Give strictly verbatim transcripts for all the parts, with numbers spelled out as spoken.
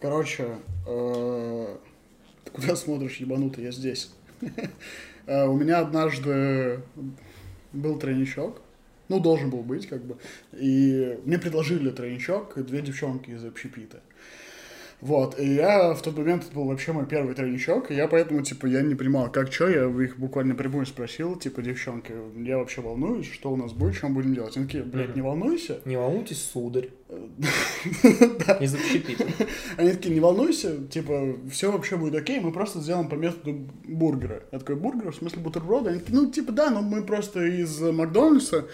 Короче, ты куда смотришь, ебанутый, я здесь. У меня однажды был тройничок, ну, должен был быть, как бы, и мне предложили тройничок и две девчонки из общепита. Вот, и я в тот момент, это был вообще мой первый тройничок, и я поэтому, типа, я не понимал, как, что, я их буквально прямую спросил, типа, девчонки, я вообще волнуюсь, что у нас будет, что мы будем делать? Они такие, блядь, не волнуйся. Не волнуйтесь, сударь. Из общепита. Они такие, не волнуйся, типа, все вообще будет окей, мы просто сделаем по методу бургера. Я такой, бургер, в смысле бутерброда? Они такие, ну, типа, да, но мы просто из Макдональдса,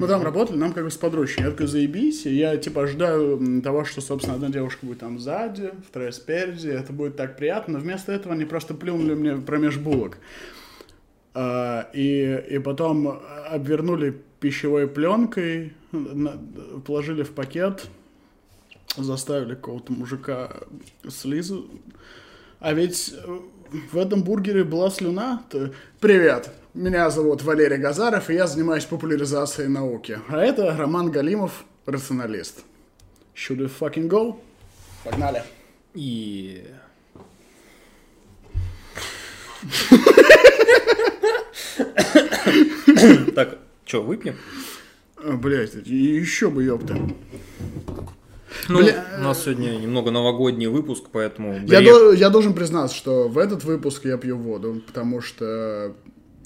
мы там работали, нам как бы сподручнее. Я такой, заебись, я, типа, ожидаю того, что, собственно, одна девушка будет там сзади, вторая спереди, это будет так приятно, но вместо этого они просто плюнули мне промеж булок. А, и, и потом обвернули пищевой пленкой, положили в пакет, заставили какого-то мужика слизу. А ведь в этом бургере была слюна. Привет, меня зовут Валерий Газаров, и я занимаюсь популяризацией науки. А это Роман Галимов, рационалист. Should we fucking go? Погнали. И... Так, что, выпьем? Блять, еще бы, ёпта. Ну, Бля... у нас сегодня немного новогодний выпуск, поэтому... Я, до... я должен признаться, что в этот выпуск я пью воду, потому что...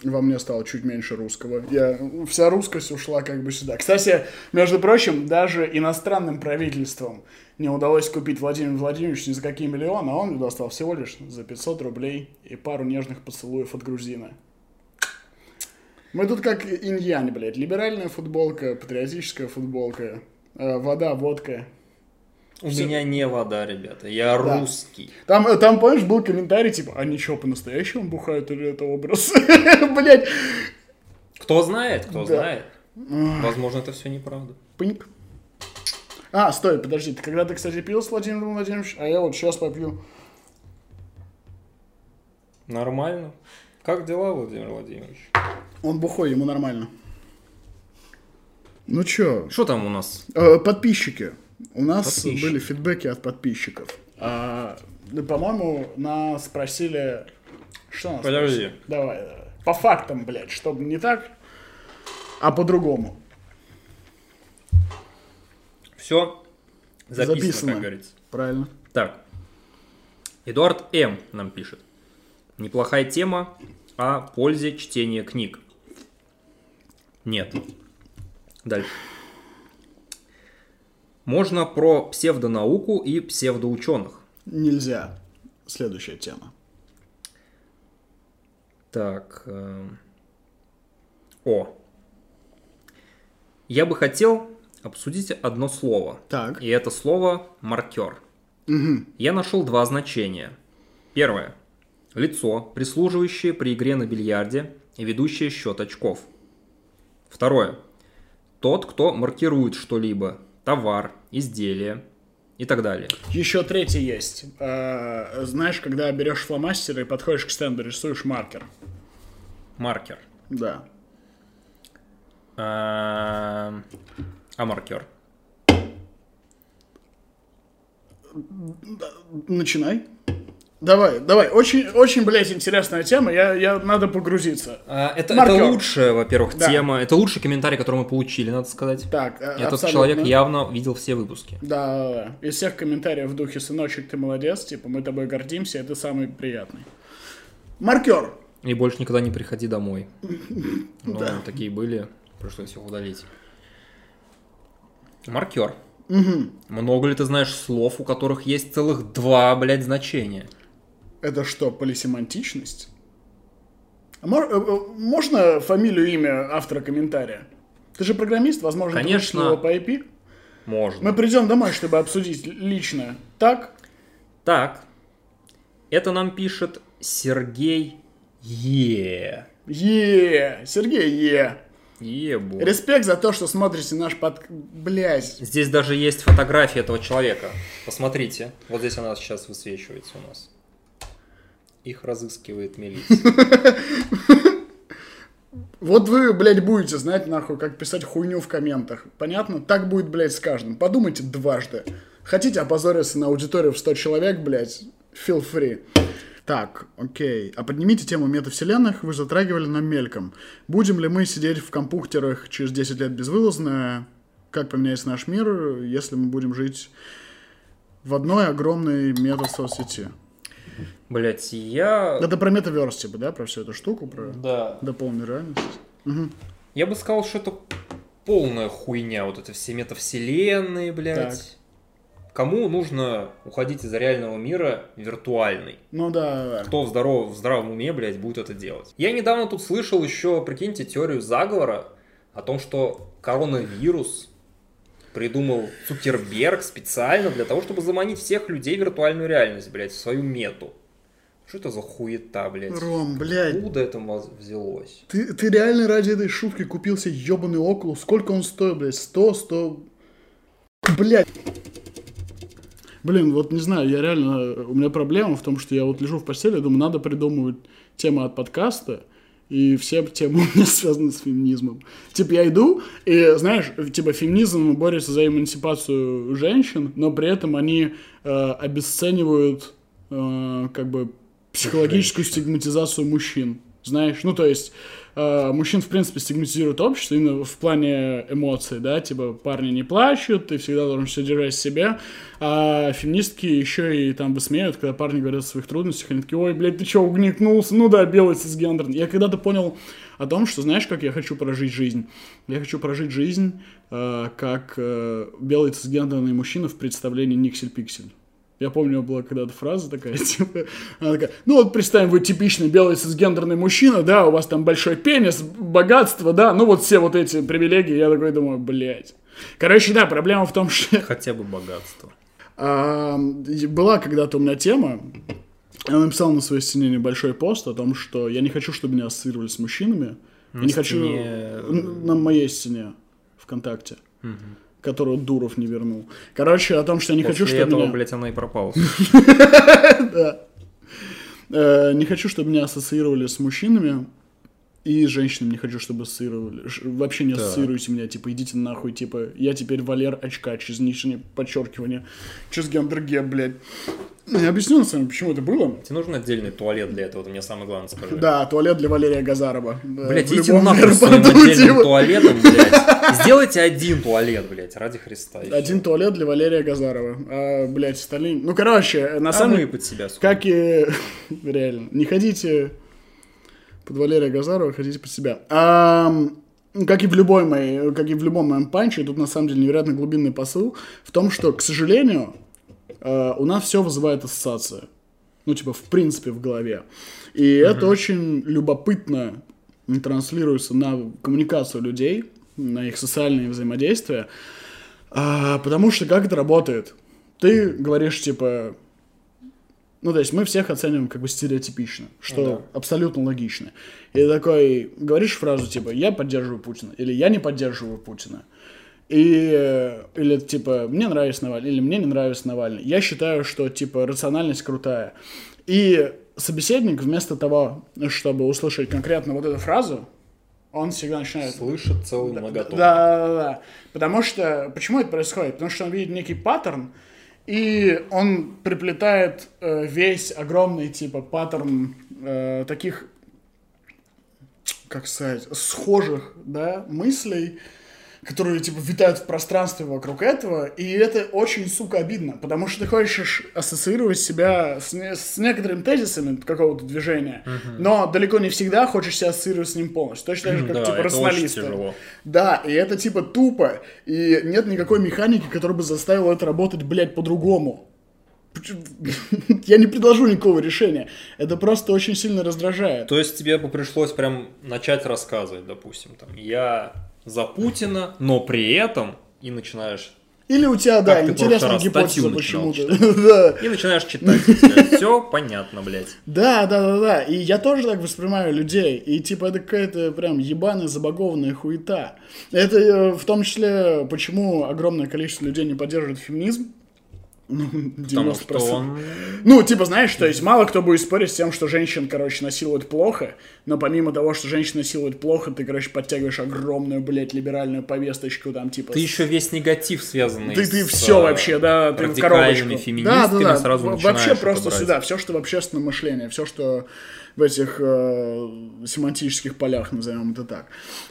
Во мне стало чуть меньше русского. Я, вся русскость ушла как бы сюда. Кстати, между прочим, даже иностранным правительством не удалось купить Владимира Владимировича ни за какие миллионы, а он достал всего лишь за пятьсот рублей и пару нежных поцелуев от грузина. Мы тут как инь-янь, блядь. Либеральная футболка, патриотическая футболка, э, вода, водка. У Все... меня не вода, ребята, я да. русский. Там, там, помнишь, был комментарий, типа, а ничего, по-настоящему бухают или это образ? Блять. Кто знает, кто да. знает. Возможно, это все неправда. Пыньк. А, стой, подожди, ты когда-то, кстати, пил с Владимиром Владимировичем, а я вот сейчас попью. Нормально. Как дела, Владимир Владимирович? Он бухой, ему нормально. Ну чё? Что там у нас? Э, подписчики. У нас Подписчик. были фидбэки от подписчиков. А, по-моему, нас спросили... Что нас Подожди. Спросили? Давай, давай. По фактам, блядь, чтобы не так, а по-другому. Все записано, записано, как говорится. Правильно. Так. Эдуард М. нам пишет. Неплохая тема о пользе чтения книг. Нет. Дальше. Можно про псевдонауку и псевдоученых. Нельзя. Следующая тема. Так. О. Я бы хотел обсудить одно слово. Так. И это слово маркер. Угу. Я нашел два значения. Первое. Лицо, прислуживающее при игре на бильярде и ведущее счет очков. Второе. Тот, кто маркирует что-либо. Товар, изделие и так далее. Еще третий есть. Э-э, знаешь, когда берешь фломастер и подходишь к стенду, рисуешь маркер. Маркер. Да. А маркер? Начинай. Давай, давай. Очень, очень, блядь, интересная тема. Я, я надо погрузиться. А, это, это лучшая, во-первых, да. тема. Это лучший комментарий, который мы получили, надо сказать. Так, Этот абсолютно. человек явно видел все выпуски. Да, да, да. Из всех комментариев в духе «Сыночек, ты молодец», типа «Мы тобой гордимся», это самый приятный. Маркер. И больше никогда не приходи домой. Но да. такие были, пришлось их удалить. Маркер. Угу. Много ли ты знаешь слов, у которых есть целых два, блядь, значения? Это что, полисемантичность? Можно фамилию, имя автора комментария? Ты же программист, возможно, конечно, ты его по ай пи? Можно. Мы придем домой, чтобы обсудить лично. Так? Так. Это нам пишет Сергей Е. Е. Сергей Е. Ебу. Респект за то, что смотрите наш под... Блядь. Здесь даже есть фотография этого человека. Посмотрите. Вот здесь она сейчас высвечивается у нас. Их разыскивает милиция. Вот вы, блядь, будете знать, нахуй, как писать хуйню в комментах. Понятно? Так будет, блядь, с каждым. Подумайте дважды. Хотите опозориться на аудиторию в сто человек, блядь? Feel free. Так, окей. А поднимите тему метавселенных, вы затрагивали нам мельком. Будем ли мы сидеть в компьютерах через десять лет безвылазно? Как поменяется наш мир, если мы будем жить в одной огромной мета-соцсети? Блять, я... Это про метаверс, типа, да? Про всю эту штуку, про да. дополненную реальность. Угу. Я бы сказал, что это полная хуйня, вот это все метавселенные, блядь. Так. Кому нужно уходить из реального мира виртуальный? Ну да, да. Кто в, здоров... в здравом уме, блядь, будет это делать? Я недавно тут слышал еще, прикиньте, теорию заговора о том, что коронавирус придумал Цукерберг специально для того, чтобы заманить всех людей в виртуальную реальность, блядь, в свою мету. Что это за хуета, блядь? Ром, блядь. Откуда это взялось? Ты, ты реально ради этой шутки купил себе ебаный Oculus? Сколько он стоит, блядь? сто, сто... Блядь. Блин, вот не знаю, я реально... У меня проблема в том, что я вот лежу в постели, думаю, надо придумывать тему от подкаста, и все темы у меня связаны с феминизмом. Типа я иду, и, знаешь, типа феминизм борется за эмансипацию женщин, но при этом они э, обесценивают э, как бы психологическую стигматизацию мужчин. Знаешь, ну то есть э, мужчин в принципе стигматизирует общество именно в плане эмоций, да, типа парни не плачут, ты всегда должен все держать в себе, а феминистки еще и там высмеивают, когда парни говорят о своих трудностях, они такие, ой, блядь, ты че, угникнулся, ну да, белый цисгендер. Я когда-то понял о том, что знаешь, как я хочу прожить жизнь? Я хочу прожить жизнь э, как э, белый цисгендерный мужчина в представлении Nixel-Pixel. Я помню, была когда-то фраза такая, типа, она такая, ну вот представим, вы типичный белый цисгендерный мужчина, да, у вас там большой пенис, богатство, да, ну вот все вот эти привилегии, я такой думаю, блядь. Короче, да, проблема в том, что... Хотя бы богатство. А, была когда-то у меня тема, я написал на своей стене небольшой пост о том, что я не хочу, чтобы меня ассоциировали с мужчинами, на я не стене... хочу на моей стене ВКонтакте. Угу. Которую Дуров не вернул. Короче, о том, что я не После хочу, чтобы этого, меня... блядь, она и пропала. Не хочу, чтобы меня ассоциировали с мужчинами и с женщинами. Не хочу, чтобы ассоциировали. Вообще не ассоциируйте меня. Типа, идите нахуй. Типа, я теперь Валер Очка. Через нижнее подчеркивание. Через гендерге, блядь. Я объясню, на самом деле, почему это было. Тебе нужен отдельный туалет для этого, ты мне самое главное скажи. Да, туалет для Валерия Газарова. Блять, идите нахуй с отдельным туалетом, блядь. Сделайте один туалет, блядь, ради Христа. Один туалет для Валерия Газарова. А, блядь, Сталин... Ну, короче, на самом деле... А мы под себя, сколько. Как и... Реально. Не ходите под Валерия Газарова, ходите под себя. Ам... Как и, в любой моей, как и в любом моем панче, тут, на самом деле, невероятно глубинный посыл в том, что, к сожалению... Uh, у нас все вызывает ассоциации. Ну, типа, в принципе, в голове. И uh-huh. это очень любопытно транслируется на коммуникацию людей, на их социальные взаимодействия. Uh, потому что как это работает? Ты говоришь, типа... Ну, то есть мы всех оцениваем как бы стереотипично, что да. абсолютно логично. И ты такой говоришь фразу, типа, я поддерживаю Путина, или я не поддерживаю Путина. И, или, типа, мне нравится Навальный, или мне не нравится Навальный. Я считаю, что, типа, рациональность крутая. И собеседник, вместо того, чтобы услышать конкретно вот эту фразу, он всегда начинает... Слышит целый многотонник. Да-да-да. Потому что... Почему это происходит? Потому что он видит некий паттерн, и он приплетает э, весь огромный, типа, паттерн э, таких, как сказать, схожих, да, мыслей, которые, типа, витают в пространстве вокруг этого, и это очень, сука, обидно, потому что ты хочешь ассоциировать себя с, не, с некоторыми тезисами какого-то движения, mm-hmm. но далеко не всегда хочешь себя ассоциировать с ним полностью, точно так же, как, да, типа, рационалисты. Да, и это, типа, тупо, и нет никакой механики, которая бы заставила это работать, блядь, по-другому. Я не предложу никакого решения. Это просто очень сильно раздражает. То есть тебе бы пришлось прям начать рассказывать, допустим, там, я... за Путина, но при этом и начинаешь... Или у тебя, да, интересная гипотеза почему-то. И начинаешь читать. Все понятно, блядь. Да, да, да, да. И я тоже так воспринимаю людей. И типа это какая-то прям ебаная забагованная хуета. Это в том числе, почему огромное количество людей не поддерживает феминизм. девяносто процентов. Что он... Ну, типа, знаешь, то есть мало кто будет спорить с тем, что женщин, короче, насилуют плохо, но помимо того, что женщин насилуют плохо, ты, короче, подтягиваешь огромную, блядь, либеральную повесточку там, типа... Ты еще весь негатив связанный ты, с... Ты все вообще, да, ты в коробочку. Да, да, да, сразу вообще просто брать. Сюда, все, что в общественном мышлении, все, что в этих э, семантических полях, назовем это так.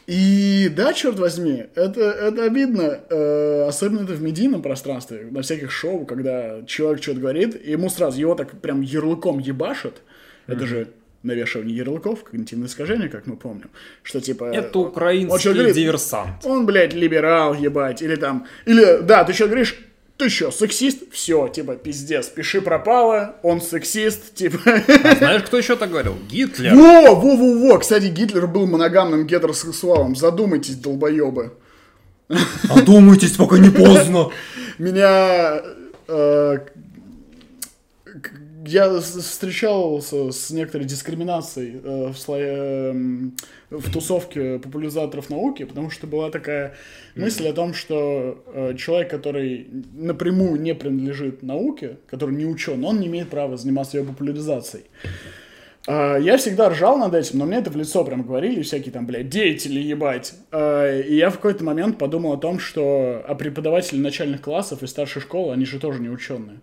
И да, черт возьми, это, это обидно, э, особенно это в медийном пространстве, на всяких шоу, когда человек что-то говорит, ему сразу, его так прям ярлыком ебашат, mm-hmm. это же навешивание ярлыков, когнитивное искажение, как мы помним, что типа... Это украинский он, говорит, диверсант. Он, блядь, либерал, ебать, или там, или, да, ты что говоришь... Ты что, сексист? Все, типа, пиздец, пиши пропало, он сексист, типа... А знаешь, кто еще так говорил? Гитлер. Во, во, во, во, кстати, Гитлер был моногамным гетеросексуалом, задумайтесь, долбоебы. Одумайтесь, пока не поздно. Меня... Э, я встречался с некоторой дискриминацией э, в, слое, э, в тусовке популяризаторов науки, потому что была такая мысль о том, что э, человек, который напрямую не принадлежит науке, который не учен, он не имеет права заниматься ее популяризацией. Э, я всегда ржал над этим, но мне это в лицо прям говорили всякие там, блядь, деятели, ебать. Э, и я в какой-то момент подумал о том, что а преподаватели начальных классов и старшей школы, они же тоже не ученые.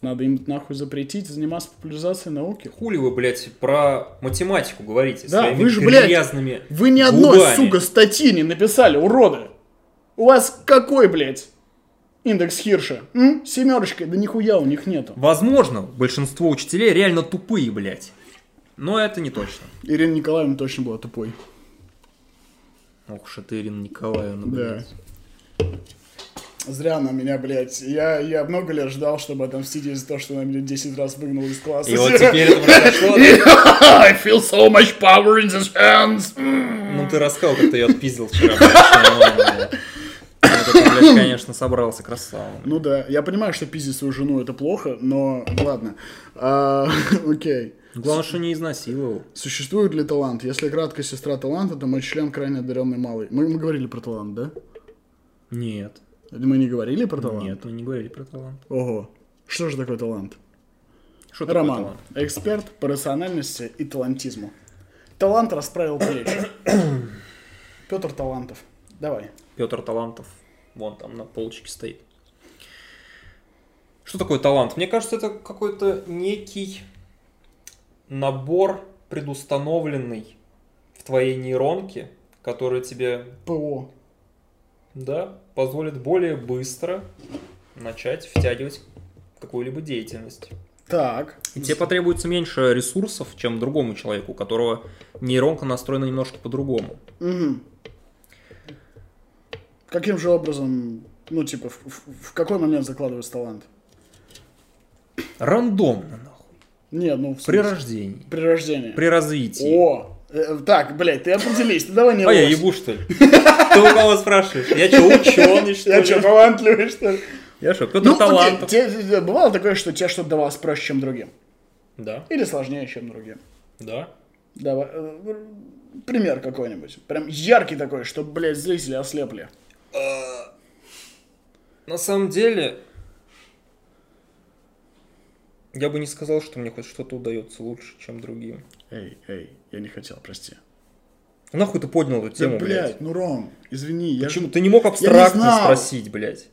Надо им нахуй запретить заниматься популяризацией науки. Хули вы, блядь, про математику говорите. Да, своими вы же, блядь, вы ни одной, губами. Сука, статьи не написали, уроды. У вас какой, блядь, индекс Хирша? М? Семерочка, да нихуя у них нету. Возможно, большинство учителей реально тупые, блядь. Но это не точно. Ирина Николаевна точно была тупой. Ох уж это Ирина Николаевна, блядь. Да. Зря она меня, блядь. Я, я много лет ждал, чтобы отомстить из-за того, что она меня десять раз выгнала из класса. И вот теперь это произошло. I feel so much power in this hands. Ну ты рассказал, как ты ее отпиздил вчера. Блядь, конечно, собрался, красава. Ну да, я понимаю, что пиздить свою жену это плохо, но ладно. Окей. Главное, что не изнасиловал. Существует ли талант? Если краткая сестра таланта, то мой член крайне одаренный малый. Мы говорили про талант, да? Нет. Мы не говорили про талант? Нет, мы не говорили про талант. Ого. Что же такое талант? Что такое Роман, талант? Эксперт по рациональности и талантизму. Талант расправил плечи. Петр Талантов. Давай. Петр Талантов. Вон там на полочке стоит. Что такое талант? Мне кажется, это какой-то некий набор, предустановленный в твоей нейронке, который тебе... ПО. Да, позволит более быстро начать втягивать какую-либо деятельность. Так. И тебе потребуется меньше ресурсов, чем другому человеку, у которого нейронка настроена немножко по-другому. Угу. Каким же образом, ну типа, в, в, в какой момент закладывается талант? Рандомно, нахуй. Нет, ну в смысле. При рождении. При рождении. При развитии. О! Так, блядь, ты определись, ты давай не лось. А я ебу, что ли? Ты у кого спрашиваешь? Я что, ученый, что ли? Я что, талантливый, что ли? Я что, кто-то талантов. Бывало такое, что тебе что-то давалось проще, чем другим? Да. Или сложнее, чем другим? Да. Давай, пример какой-нибудь. Прям яркий такой, чтобы, блядь, зрители ослепли. На самом деле, я бы не сказал, что мне хоть что-то удается лучше, чем другим. Эй, эй, я не хотел, прости. Нахуй ты поднял эту тему, да, блядь? блядь? Ну, Ром, извини. Почему? Я... Ты не мог абстрактно не спросить, блядь.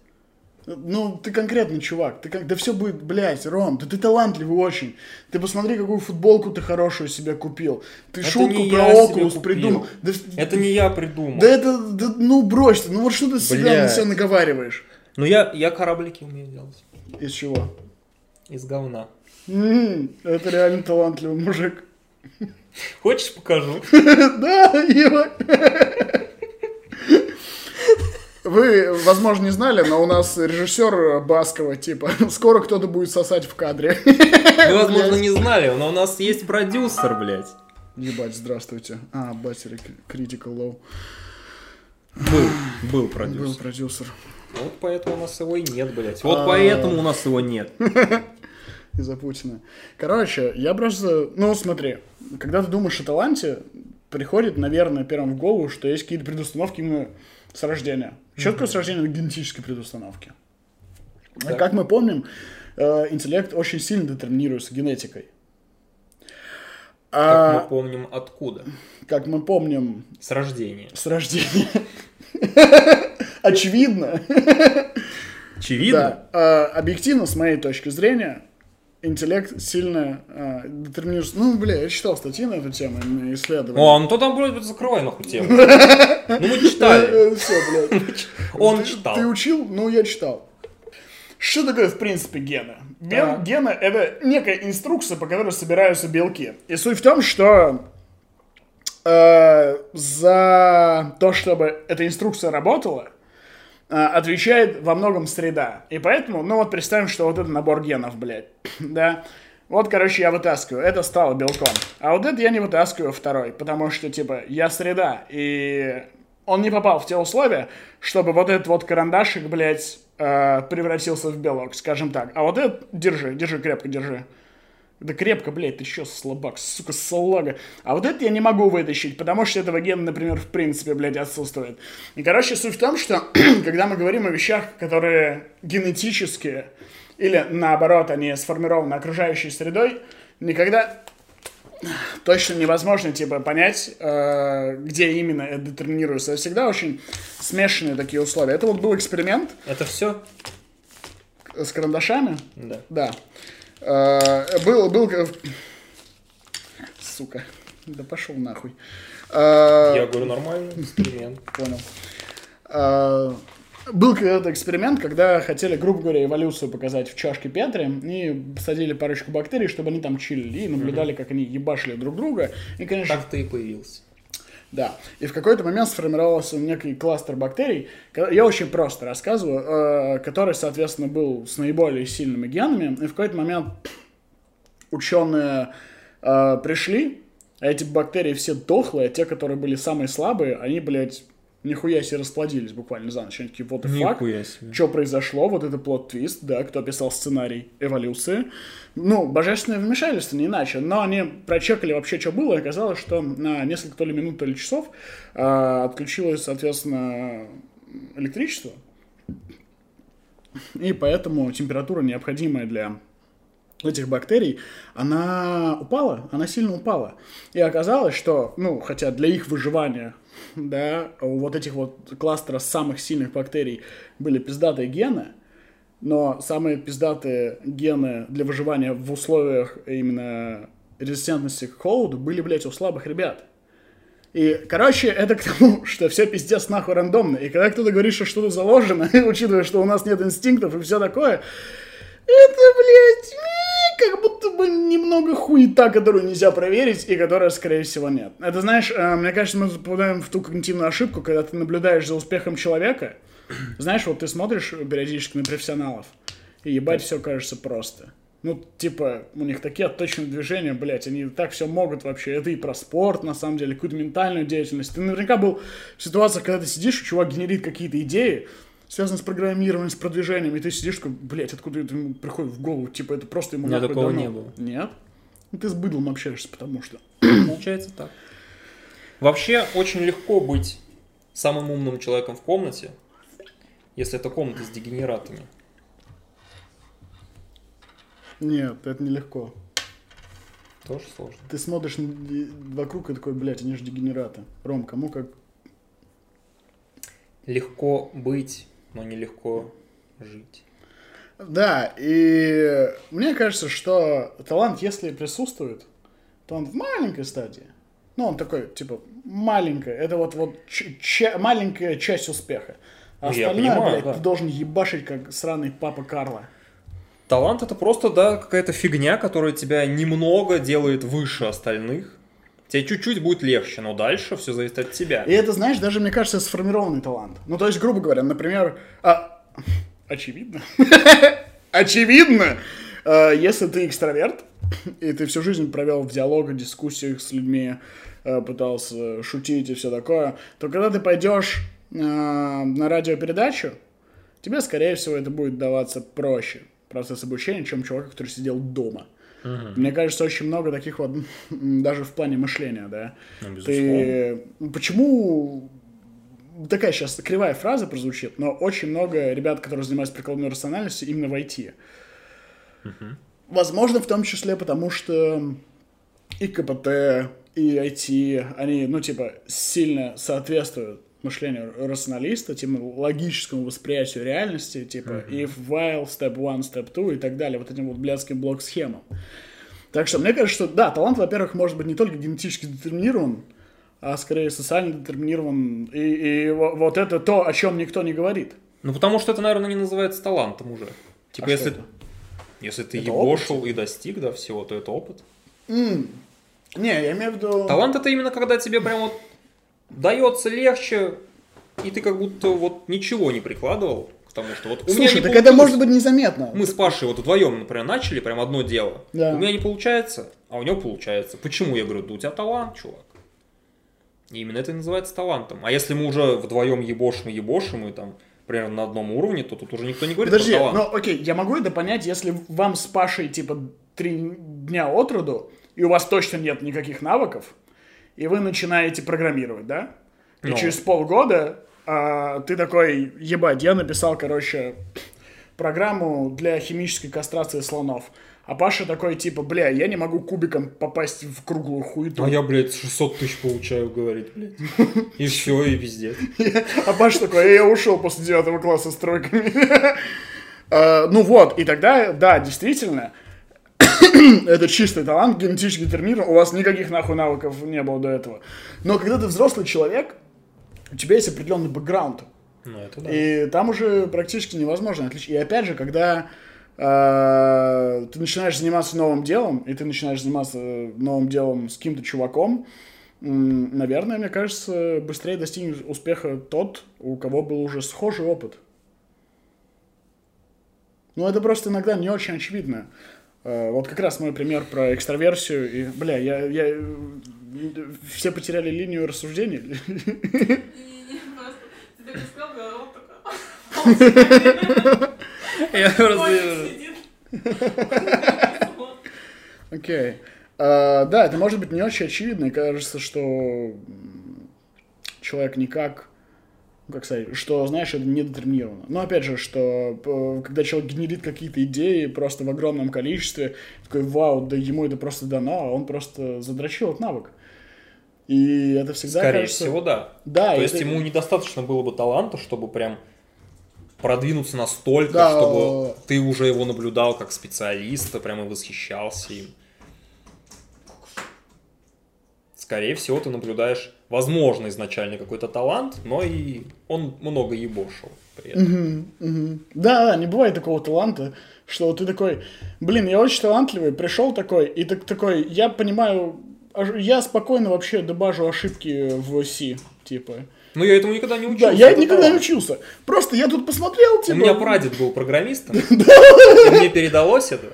Ну, ты конкретный чувак. Ты как... Да все будет, блядь, Ром, да ты талантливый очень. Ты посмотри, какую футболку ты хорошую себе купил. Ты это шутку про Окулус придумал. Да... Это не я придумал. Да это, да, ну, брось ты. Ну, вот что ты себя на себя наговариваешь? Ну, я, я кораблики умею делать. Из чего? Из говна. М-м, это реально талантливый мужик. Хочешь, покажу? Да, Ева. Вы, возможно, не знали, но у нас режиссер Баскова, типа, скоро кто-то будет сосать в кадре. Вы, возможно, не знали, но у нас есть продюсер, блядь. Ебать, здравствуйте. А, батери, Critical Low. Был, был продюсер. Был продюсер. Вот поэтому у нас его и нет, блядь. Вот поэтому у нас его нет. Из-за Путина. Короче, я просто... Ну, смотри, когда ты думаешь о таланте, приходит, наверное, первым в голову, что есть какие-то предустановки именно с рождения. Четко mm-hmm. с рождения — генетические предустановки. Так. Как мы помним, интеллект очень сильно детерминируется генетикой. Как а... мы помним откуда? Как мы помним... С рождения. С рождения. Очевидно. Очевидно? Да. Объективно, с моей точки зрения, интеллект сильно э, детерминируется. Ну, бля, я читал статьи на эту тему, исследования. О, ну то там, блядь, закрывай нахуй тему. Ну, мы читали. Все, блядь. Он читал. Ты учил? Ну, я читал. Что такое, в принципе, гены? Ген, гены — это некая инструкция, по которой собираются белки. И суть в том, что э, за то, чтобы эта инструкция работала, отвечает во многом среда. И поэтому, ну вот представим, что вот это набор генов, блядь, да. Вот, короче, я вытаскиваю, это стало белком. А вот это я не вытаскиваю второй, потому что, типа, я среда, и он не попал в те условия, чтобы вот этот вот карандашик, блядь, э, превратился в белок, скажем так. А вот этот, держи, держи, крепко держи. Да крепко, блядь, ты чё, слабак, сука, салага. А вот это я не могу вытащить, потому что этого гена, например, в принципе, блядь, отсутствует. И, короче, суть в том, что, когда мы говорим о вещах, которые генетические, или, наоборот, они сформированы окружающей средой, никогда точно невозможно, типа, понять, э, где именно это детерминируется. Это всегда очень смешанные такие условия. Это вот был эксперимент. Это все? С карандашами? Да. Да. Uh, был, был, сука, да пошел нахуй. Uh, Я говорю, нормальный эксперимент. Понял. Uh, был какой-то эксперимент, когда хотели, грубо говоря, эволюцию показать в чашке Петри, и садили парочку бактерий, чтобы они там чилили, и наблюдали, uh-huh. как они ебашили друг друга. И, конечно... Так ты и появился. Да, и в какой-то момент сформировался некий кластер бактерий, я очень просто рассказываю, который, соответственно, был с наиболее сильными генами, и в какой-то момент ученые пришли, а эти бактерии все дохлые, а те, которые были самые слабые, они, блядь, нихуя себе расплодились буквально за ночь. Они такие, what the fuck, что произошло, вот это плот-твист, да, кто писал сценарий эволюции. Ну, божественное вмешательство, не иначе. Но они прочекали вообще, что было, и оказалось, что на несколько то ли минут, то ли часов э, отключилось, соответственно, электричество. И поэтому температура, необходимая для этих бактерий, она упала, она сильно упала. И оказалось, что, ну, хотя для их выживания, да, у вот этих вот кластера самых сильных бактерий были пиздатые гены, но самые пиздатые гены для выживания в условиях именно резистентности к холоду были, блядь, у слабых ребят. И, короче, это к тому, что все пиздец нахуй рандомно. И когда кто-то говорит, что что-то заложено, учитывая, что у нас нет инстинктов и все такое, это, блядь, как будто бы немного хуета, которую нельзя проверить и которая, скорее всего, нет. Это, знаешь, мне кажется, мы попадаем в ту когнитивную ошибку, когда ты наблюдаешь за успехом человека. Знаешь, вот ты смотришь периодически на профессионалов, и ебать, все кажется просто. Ну, типа, у них такие отточенные движения, блядь, они так все могут вообще. Это и про спорт, на самом деле, какую-то ментальную деятельность. Ты наверняка был в ситуациях, когда ты сидишь, и чувак генерит какие-то идеи, связанные с программированием, с продвижением, и ты сидишь такой, блядь, откуда это ему приходит в голову? Типа, это просто ему нахуй дано. У меня такого не было. Нет? Ну, ты с быдлом общаешься, потому что... Получается так. Вообще, очень легко быть самым умным человеком в комнате, если это комната с дегенератами. Нет, это нелегко. Тоже сложно. Ты смотришь вокруг и такой, блядь, они же дегенераты. Ром, кому как... Легко быть, но нелегко жить. Да, и мне кажется, что талант, если присутствует, то он в маленькой стадии. Ну, он такой, типа, маленькая. Это вот, вот ч- ч- маленькая часть успеха. А остальное, блядь, да. Ты должен ебашить, как сраный папа Карло. Талант — это просто, да, какая-то фигня, которая тебя немного делает выше остальных. Тебе чуть-чуть будет легче, но дальше все зависит от тебя. И это, знаешь, даже, мне кажется, сформированный талант. Ну, то есть, грубо говоря, например... А... Очевидно. Очевидно! Если ты экстраверт, и ты всю жизнь провел в диалогах, дискуссиях с людьми, пытался шутить и все такое, то когда ты пойдешь на радиопередачу, тебе, скорее всего, это будет даваться проще, процесс обучения, чем человек, который сидел дома. Мне кажется, очень много таких вот, даже в плане мышления, да. Ну, ты... Почему такая сейчас кривая фраза прозвучит, но очень много ребят, которые занимаются прикладной рациональностью, именно в ай ти. Uh-huh. Возможно, в том числе потому, что и КПТ, и ай ти, они, ну, типа, сильно соответствуют мышлению рационалиста, типа, логическому восприятию реальности, типа, uh-huh. if, while, step one, step two и так далее, вот этим вот блядским блок-схемам. Так что мне кажется, что, да, талант, во-первых, может быть не только генетически детерминирован, а скорее социально детерминирован, и, и вот это то, о чем никто не говорит. Ну, потому что это, наверное, не называется талантом уже. Типа, а если, если ты ебошил и достиг, да, всего, то это опыт. Mm. Не, я имею в виду... Талант — это именно когда тебе прям вот дается легче, и ты как будто вот ничего не прикладывал. Потому что вот у Слушай, меня не так получ... это может быть незаметно. Мы с Пашей вот вдвоем, например, начали прям одно дело. Да. У меня не получается, а у него получается. Почему? Я говорю, да у тебя талант, чувак. И именно это и называется талантом. А если мы уже вдвоем ебошим и ебошим, и там примерно на одном уровне, то тут уже никто не говорит Подожди, про талант. Подожди, ну окей, я могу это понять, если вам с Пашей типа три дня от роду, и у вас точно нет никаких навыков, и вы начинаете программировать, да? И Но. через полгода... А, ты такой, ебать, я написал, короче, программу для химической кастрации слонов. А Паша такой, типа, бля, я не могу кубиком попасть в круглую хуету. А я, блядь, шестьсот тысяч получаю, говорит, блядь. И все, и пиздец. А Паша такой, я ушел после девятого класса с тройками. Ну вот, и тогда, да, действительно, это чистый талант, генетически детерминирован. У вас никаких нахуй навыков не было до этого. Но когда ты взрослый человек... У тебя есть определенный бэкграунд. Ну, это да. И там уже практически невозможно отличить. И опять же, когда э, ты начинаешь заниматься новым делом, и ты начинаешь заниматься новым делом с каким-то чуваком, э, наверное, мне кажется, быстрее достигнет успеха тот, у кого был уже схожий опыт. Но это просто иногда не очень очевидно. Э, вот как раз мой пример про экстраверсию. И, бля, я... я Все потеряли линию рассуждений. Я просто... Окей. Да, это может быть не очень очевидно. И кажется, что человек никак... Как сказать? Что, знаешь, это не детерминировано. Но опять же, что когда человек генерит какие-то идеи просто в огромном количестве, такой, вау, да ему это просто дано, а он просто задрочил этот навык. И это всегда, Скорее кажется... всего, да. да То есть это... ему недостаточно было бы таланта, чтобы прям продвинуться настолько, да, чтобы о... ты уже его наблюдал как специалиста, прямо восхищался им. Скорее всего, ты наблюдаешь, возможно, изначально какой-то талант, но и он много ебошил при этом. Угу, угу. Да, да, не бывает такого таланта, что ты такой, блин, я очень талантливый, пришел такой, и так, такой, я понимаю, я спокойно вообще дебажу ошибки в Си, типа. Ну, я этому никогда не учился. Да, я никогда того. не учился. Просто я тут посмотрел, типа... У меня прадед был программистом, и мне передалось это.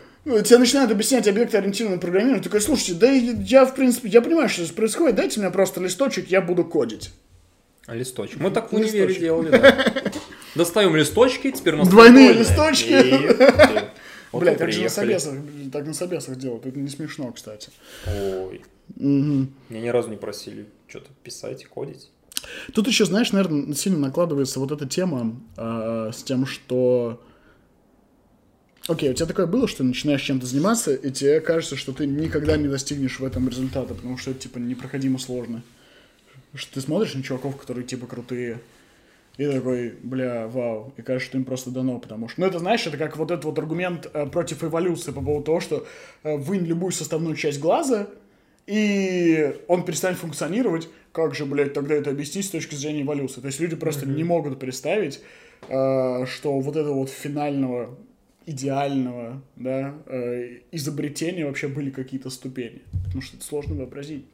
Тебе начинают объяснять объект-ориентированное программирование. Ты такой, слушайте, да я, в принципе, я понимаю, что здесь происходит. Дайте мне просто листочек, я буду кодить. А листочек? Мы так в универе делали, да. Достаем листочки, теперь у нас... Двойные листочки. Бля, так же на собесах, так на собесах делают. Это не смешно, кстати. Ой. Меня ни разу не просили что-то писать, кодить. Тут еще, знаешь, наверное, сильно накладывается вот эта тема с тем, что... Окей, okay, у тебя такое было, что ты начинаешь чем-то заниматься, и тебе кажется, что ты никогда не достигнешь в этом результата, потому что это, типа, непроходимо сложно. Что ты смотришь на чуваков, которые, типа, крутые, и такой, бля, вау, и кажется, что им просто дано, потому что... Ну, это, знаешь, это как вот этот вот аргумент э, против эволюции по поводу того, что э, вынь любую составную часть глаза, и он перестанет функционировать. Как же, блядь, тогда это объяснить с точки зрения эволюции? То есть люди просто mm-hmm. не могут представить, э, что вот этого вот финального... идеального, да, э, изобретения вообще были какие-то ступени. Потому что это сложно вообразить.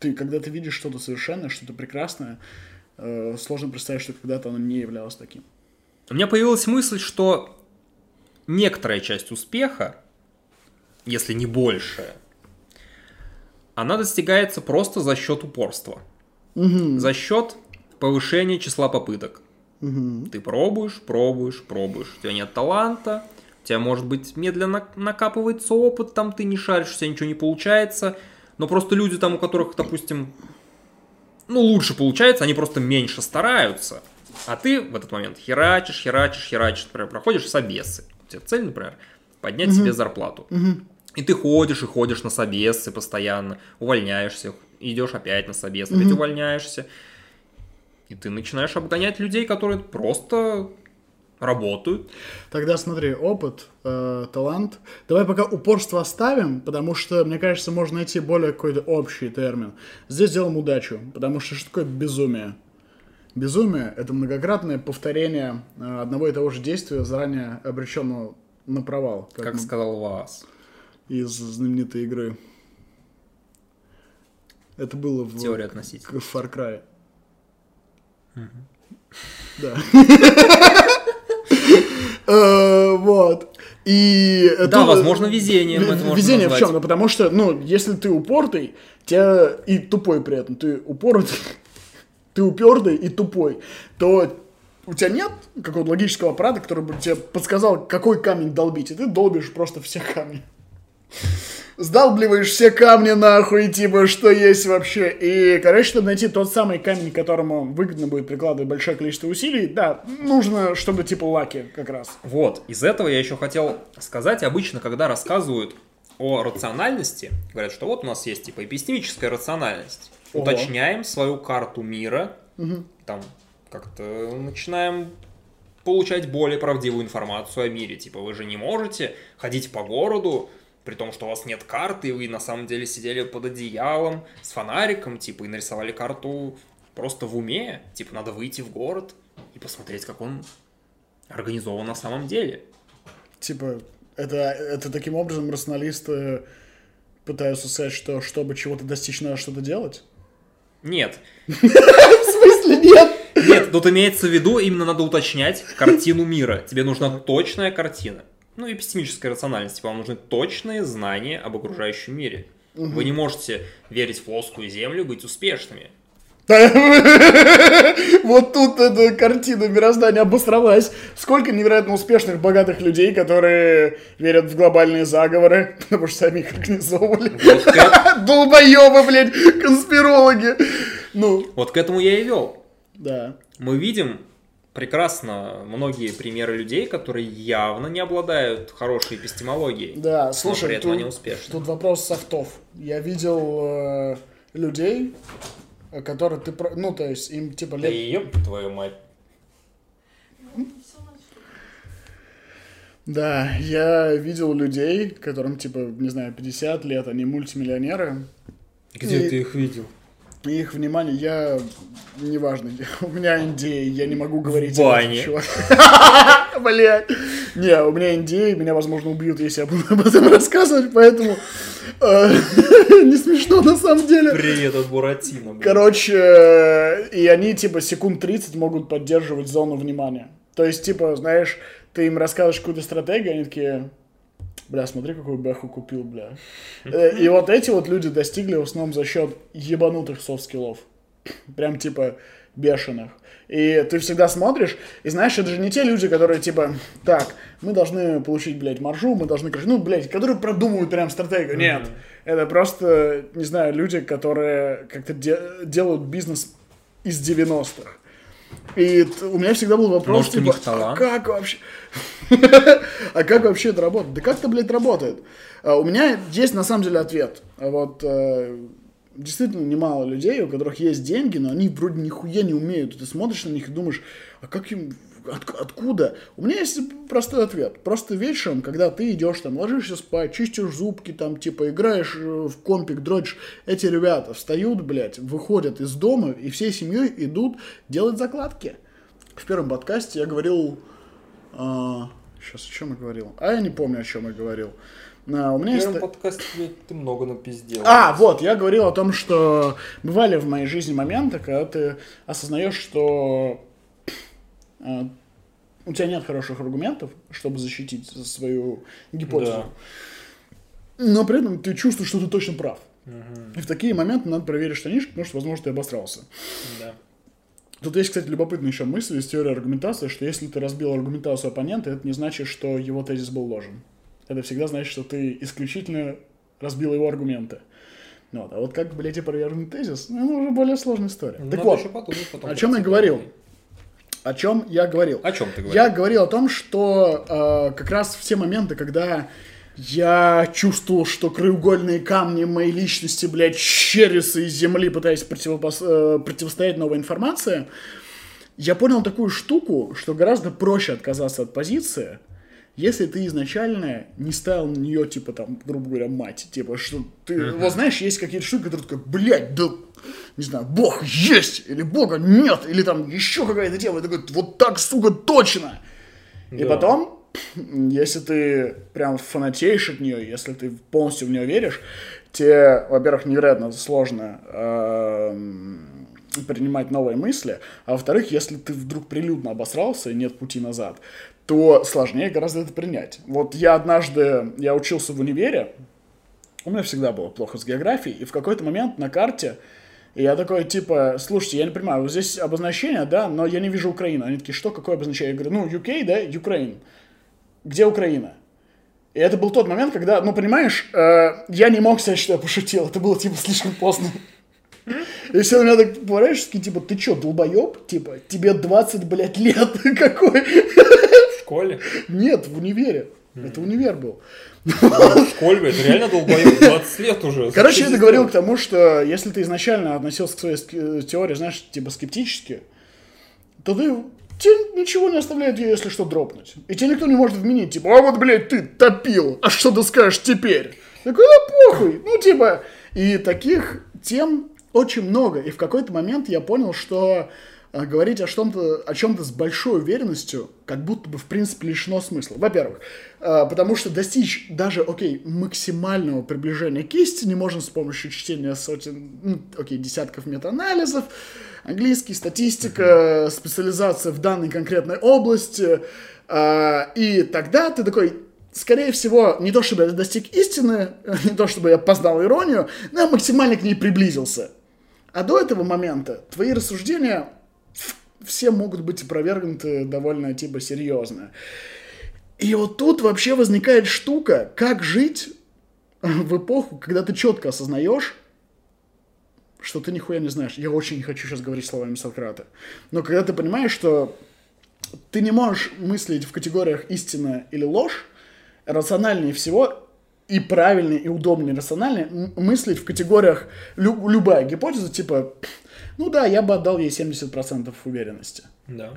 Ты, когда ты видишь что-то совершенное, что-то прекрасное, э, сложно представить, что когда-то оно не являлось таким. У меня появилась мысль, что некоторая часть успеха, если не большая, она достигается просто за счет упорства. Угу. За счет повышения числа попыток. Угу. Ты пробуешь, пробуешь, пробуешь. У тебя нет таланта, у тебя, может быть, медленно накапывается опыт, там ты не шаришь, у тебя ничего не получается. Но просто люди там, у которых, допустим, ну, лучше получается, они просто меньше стараются. А ты в этот момент херачишь, херачишь, херачишь, например, проходишь собесы. У тебя цель, например, поднять угу. себе зарплату. Угу. И ты ходишь и ходишь на собесы постоянно, увольняешься, идешь опять на собес, опять угу. увольняешься. И ты начинаешь обгонять людей, которые просто работают. Тогда смотри, опыт, э, талант. Давай пока упорство оставим, потому что, мне кажется, можно найти более какой-то общий термин. Здесь делаем удачу, потому что что такое безумие? Безумие – это многократное повторение э, одного и того же действия, заранее обреченного на провал. Как, как сказал Вас. Из знаменитой игры. Это было в Теория относительности. В Far Cry. Да. Вот. И да, возможно, везение. Везение в чем? Ну, потому что, ну, если ты упортый, тебя и тупой при этом. Ты упоротый, ты упертый и тупой, то у тебя нет какого-то логического аппарата, который бы тебе подсказал, какой камень долбить, и ты долбишь просто все камни. Сдалбливаешь все камни нахуй, типа, что есть вообще. И, короче, чтобы найти тот самый камень, к которому выгодно будет прикладывать большое количество усилий, да, нужно, чтобы, типа, лаки как раз. Вот, из этого я еще хотел сказать. Обычно, когда рассказывают о рациональности, говорят, что вот у нас есть, типа, эпистемическая рациональность. Ого. Уточняем свою карту мира, угу. там как-то начинаем получать более правдивую информацию о мире. Типа, вы же не можете ходить по городу, при том, что у вас нет карты, и вы на самом деле сидели под одеялом с фонариком, типа, и нарисовали карту просто в уме. Типа, надо выйти в город и посмотреть, как он организован на самом деле. Типа, это, это таким образом рационалисты пытаются сказать, что чтобы чего-то достичь, надо что-то делать? Нет. В смысле нет? Нет, тут имеется в виду, именно надо уточнять картину мира. Тебе нужна точная картина. Ну, эпистемическая рациональность. Типа, вам нужны точные знания об окружающем мире. Угу. Вы не можете верить в плоскую землю, быть успешными. Вот тут эта картина мироздания обосралась. Сколько невероятно успешных, богатых людей, которые верят в глобальные заговоры, потому что сами их организовывали. Долбоёбы, блядь, конспирологи. Ну. Вот к этому я и вел. Да. Мы видим... прекрасно многие примеры людей, которые явно не обладают хорошей эпистемологией. Да, слушай, но при этом тут, они успешны. Тут вопрос софтов. Я видел э, людей, которые ты... Ну, то есть, им типа лет... Да ёб твою мать. Да, я видел людей, которым типа, не знаю, пятьдесят лет, они мультимиллионеры. Где и... ты их видел? И их внимание, я, неважно, у меня эн ди эй, я не могу говорить. В бане. Блядь. Не, у меня эн ди эй, меня, возможно, убьют, если я буду об этом рассказывать, поэтому не смешно на самом деле. Привет от Буратино. Короче, и они, типа, секунд тридцать могут поддерживать зону внимания. То есть, типа, знаешь, ты им рассказываешь какую-то стратегию, они такие... Бля, смотри, какую бэху купил, бля. И вот эти вот люди достигли в основном за счет ебанутых софт-скиллов. Прям, типа, бешеных. И ты всегда смотришь, и знаешь, это же не те люди, которые, типа, так, мы должны получить, блядь, маржу, мы должны, ну, блядь, которые продумывают прям стратегию. Нет. Mm-hmm. Это просто, не знаю, люди, которые как-то де- делают бизнес из девяностых. И у меня всегда был вопрос, может, типа, а как вообще... а как вообще это работает? Да как это, блядь, работает? А, у меня есть, на самом деле, ответ. Вот, а, действительно, немало людей, у которых есть деньги, но они вроде нихуя не умеют. Ты смотришь на них и думаешь, а как им... От, откуда? У меня есть простой ответ. Просто вечером, когда ты идешь, там, ложишься спать, чистишь зубки, там, типа, играешь в компик, дрочишь, эти ребята встают, блядь, выходят из дома и всей семьей идут делать закладки. В первом подкасте я говорил... А, сейчас, о чем я говорил? А я не помню, о чем я говорил. А, у меня в первом есть... подкасте ты много напиздел. А, вот, я говорил о том, что бывали в моей жизни моменты, когда ты осознаешь, что... Uh, у тебя нет хороших аргументов, чтобы защитить свою гипотезу. Да. Но при этом ты чувствуешь, что ты точно прав. Uh-huh. И в такие моменты надо проверить штанишки, потому что, возможно, ты обосрался. Да. Тут есть, кстати, любопытная еще мысль из теории аргументации, что если ты разбил аргументацию оппонента, это не значит, что его тезис был ложен. Это всегда значит, что ты исключительно разбил его аргументы. Ну, а вот как, блядь, опровергнуть тезис, ну, это уже более сложная история. Ну, так вот, подумать, о чем я говорил? О чем я говорил? О чем ты говорил? Я говорил о том, что э, как раз все моменты, когда я чувствовал, что краеугольные камни моей личности, блядь, щерятся из земли, пытаясь противопос... э, противостоять новой информации, я понял такую штуку, что гораздо проще отказаться от позиции, если ты изначально не ставил на нее, типа, там, грубо говоря, мать, типа, что ты, uh-huh. вот знаешь, есть какие-то штуки, которые такой, блядь, да, не знаю, Бог есть, или Бога нет, или там еще какая-то тема, и такой, вот так, сука, точно. Да. И потом, если ты прям фанатеешь от нее, если ты полностью в нее веришь, тебе, во-первых, невероятно сложно принимать новые мысли, а во-вторых, если ты вдруг прилюдно обосрался и нет пути назад, то сложнее гораздо это принять. Вот я однажды, я учился в универе, у меня всегда было плохо с географией, и в какой-то момент на карте, и я такой, типа, слушайте, я не понимаю, вот здесь обозначение, да, но я не вижу Украину. Они такие, что, какое обозначение? Я говорю, ну, ю кей, да, Ukraine. Где Украина? И это был тот момент, когда, ну, понимаешь, э, я не мог сказать, что я пошутил, это было, типа, слишком поздно. И все на меня так поворачиваются, типа, ты че, долбоеб? Типа, тебе двадцать, блядь, лет какой? В школе? Нет, в универе. Mm-hmm. Это универ был. В школе, это реально долбоёб, двадцать лет уже. Короче, я это говорил к тому, что если ты изначально относился к своей теории, знаешь, типа скептически, то ты, тебе ничего не оставляет, если что, дропнуть. И тебе никто не может вменить, типа, а вот, блядь, ты топил, а что ты скажешь теперь? Такой, ну похуй, ну типа. И таких тем очень много. И в какой-то момент я понял, что говорить о чем-то, о чем-то с большой уверенностью, как будто бы, в принципе, лишено смысла. Во-первых, потому что достичь даже, окей, максимального приближения к истине можно с помощью чтения сотен, окей, десятков метаанализов, английский, статистика, uh-huh. специализация в данной конкретной области, и тогда ты такой, скорее всего, не то чтобы я достиг истины, не то чтобы я познал иронию, но я максимально к ней приблизился. А до этого момента твои рассуждения все могут быть опровергнуты довольно, типа, серьезно. И вот тут вообще возникает штука, как жить в эпоху, когда ты четко осознаешь, что ты нихуя не знаешь. Я очень не хочу сейчас говорить словами Сократа. Но когда ты понимаешь, что ты не можешь мыслить в категориях истина или ложь, рациональнее всего и правильнее, и удобнее рациональнее мыслить в категориях лю- любая гипотеза, типа... Ну да, я бы отдал ей семьдесят процентов уверенности. Да.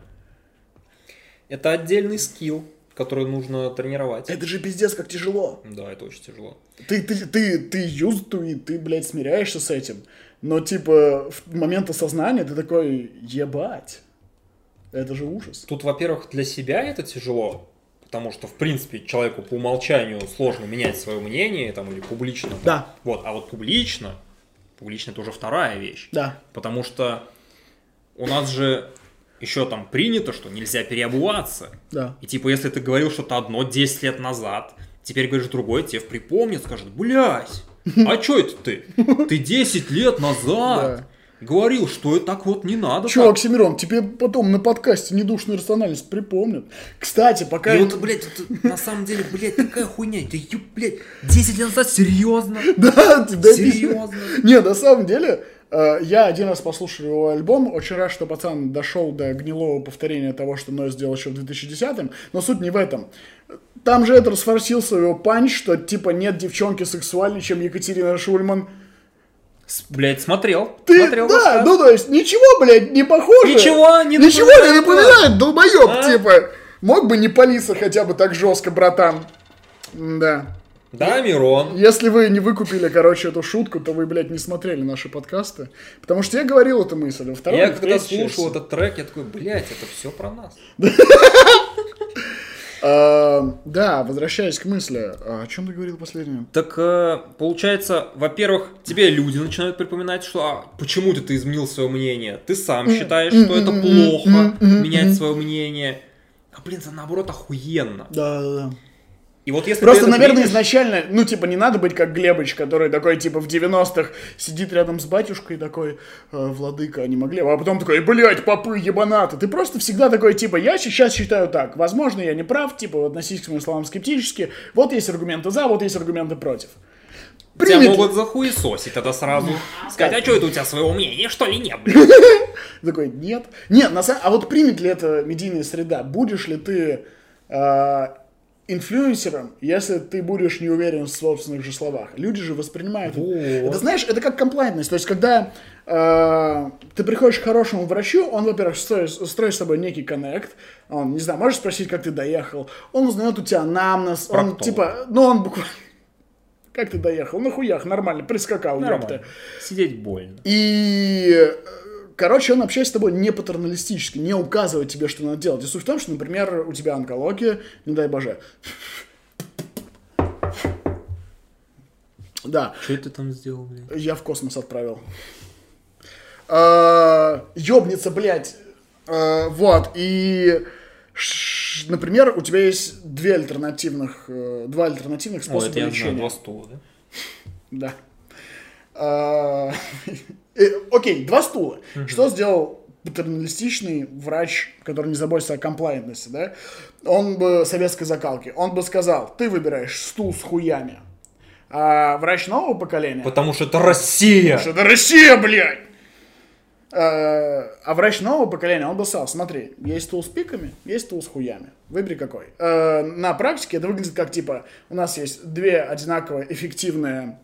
Это отдельный скилл, который нужно тренировать. Это же пиздец, как тяжело. Да, это очень тяжело. Ты, ты, ты, ты used to it, ты, блядь, смиряешься с этим. Но, типа, в момент осознания ты такой, ебать, это же ужас. Тут, во-первых, для себя это тяжело, потому что, в принципе, человеку по умолчанию сложно менять свое мнение там, или публично. Да. Вот, а вот публично... Публично это уже вторая вещь. Да. Потому что у нас же еще там принято, что нельзя переобуваться. Да. И типа, если ты говорил что-то одно десять лет назад, теперь говоришь другое, тебе припомнит, скажет, блядь, а че это ты? Ты десять лет назад говорил, что так вот не надо. Че, Оксимирон, тебе потом на подкасте недушную рациональность припомнят. Кстати, пока... Ну, это, блядь, на самом деле, блядь, такая хуйня. Да еб, блядь, десять лет назад, серьезно? Да, да. Серьезно? Не, на самом деле, я один раз послушал его альбом. Очень рад, что пацан дошел до гнилого повторения того, что Ной сделал еще в две тысячи десятом. Но суть не в этом. Там же это расфорсился его панч, что, типа, нет девчонки сексуальнее, чем Екатерина Шульман. Блядь, смотрел. Ты, смотрел, да, вот, ну то есть ничего, блядь, не похоже. Ничего не Ничего не напоминает, долбоёб, а? Типа. Мог бы не палиться хотя бы так жестко, братан. Да. Да, Мирон. Если вы не выкупили, короче, эту шутку, то вы, блядь, не смотрели наши подкасты. Потому что я говорил эту мысль. Во второй, я когда слушал этот трек, я такой, блядь, это все про нас. Да, возвращаясь к мысли, о чем ты говорил последнее? Так, получается, во-первых, тебе люди начинают припоминать, что а, почему-то ты изменил свое мнение. Ты сам считаешь, что это плохо, менять свое мнение. А, блин, это наоборот охуенно. Да-да-да. И вот если просто, наверное, приедешь... изначально, ну, типа, не надо быть как Глебыч, который такой, типа, в девяностых сидит рядом с батюшкой такой, э, владыка, не могли, а потом такой, блядь, попы, ебанаты. Ты просто всегда такой, типа, я сейчас считаю так, возможно, я не прав, типа, относись к моим словам скептически, вот есть аргументы за, вот есть аргументы против. Тебя Привет. могут захуесосить это сразу. Сказать, а что это у тебя своего мнения, что ли, нет? Такой, нет. Нет, на самом... а вот примет ли это медийная среда? Будешь ли ты э, инфлюенсером, если ты будешь не уверен в собственных же словах? Люди же воспринимают... Вот. Это, знаешь, это как комплайнность. То есть, когда э, ты приходишь к хорошему врачу, он, во-первых, строит, строит с тобой некий коннект. Он, не знаю, можешь спросить, как ты доехал? Он узнает у тебя анамнез. Проктолог. Он, типа, ну, он буквально... Как ты доехал? На хуях, нормально, прискакал. Нормально. Сидеть больно. И, короче, он общается с тобой не патерналистически, не указывает тебе, что надо делать. И суть в том, что, например, у тебя онкология, не дай боже. Да. Что ты там сделал, блядь? Я в космос отправил. Ёбница, блядь. Вот, и... Например, у тебя есть две альтернативных, два альтернативных способа Ой, это лечения. Два стула, да? Да. Окей, два стула. Что сделал патерналистичный врач, который не заботится о комплайентности, да? Он бы советской закалки. Он бы сказал, ты выбираешь стул с хуями. А врач нового поколения... Потому что это Россия! Потому что это Россия, блядь! А врач нового поколения, он бы сказал, смотри, есть стул с пиками, есть стул с хуями. Выбери какой. На практике это выглядит как, типа, у нас есть две одинаково эффективные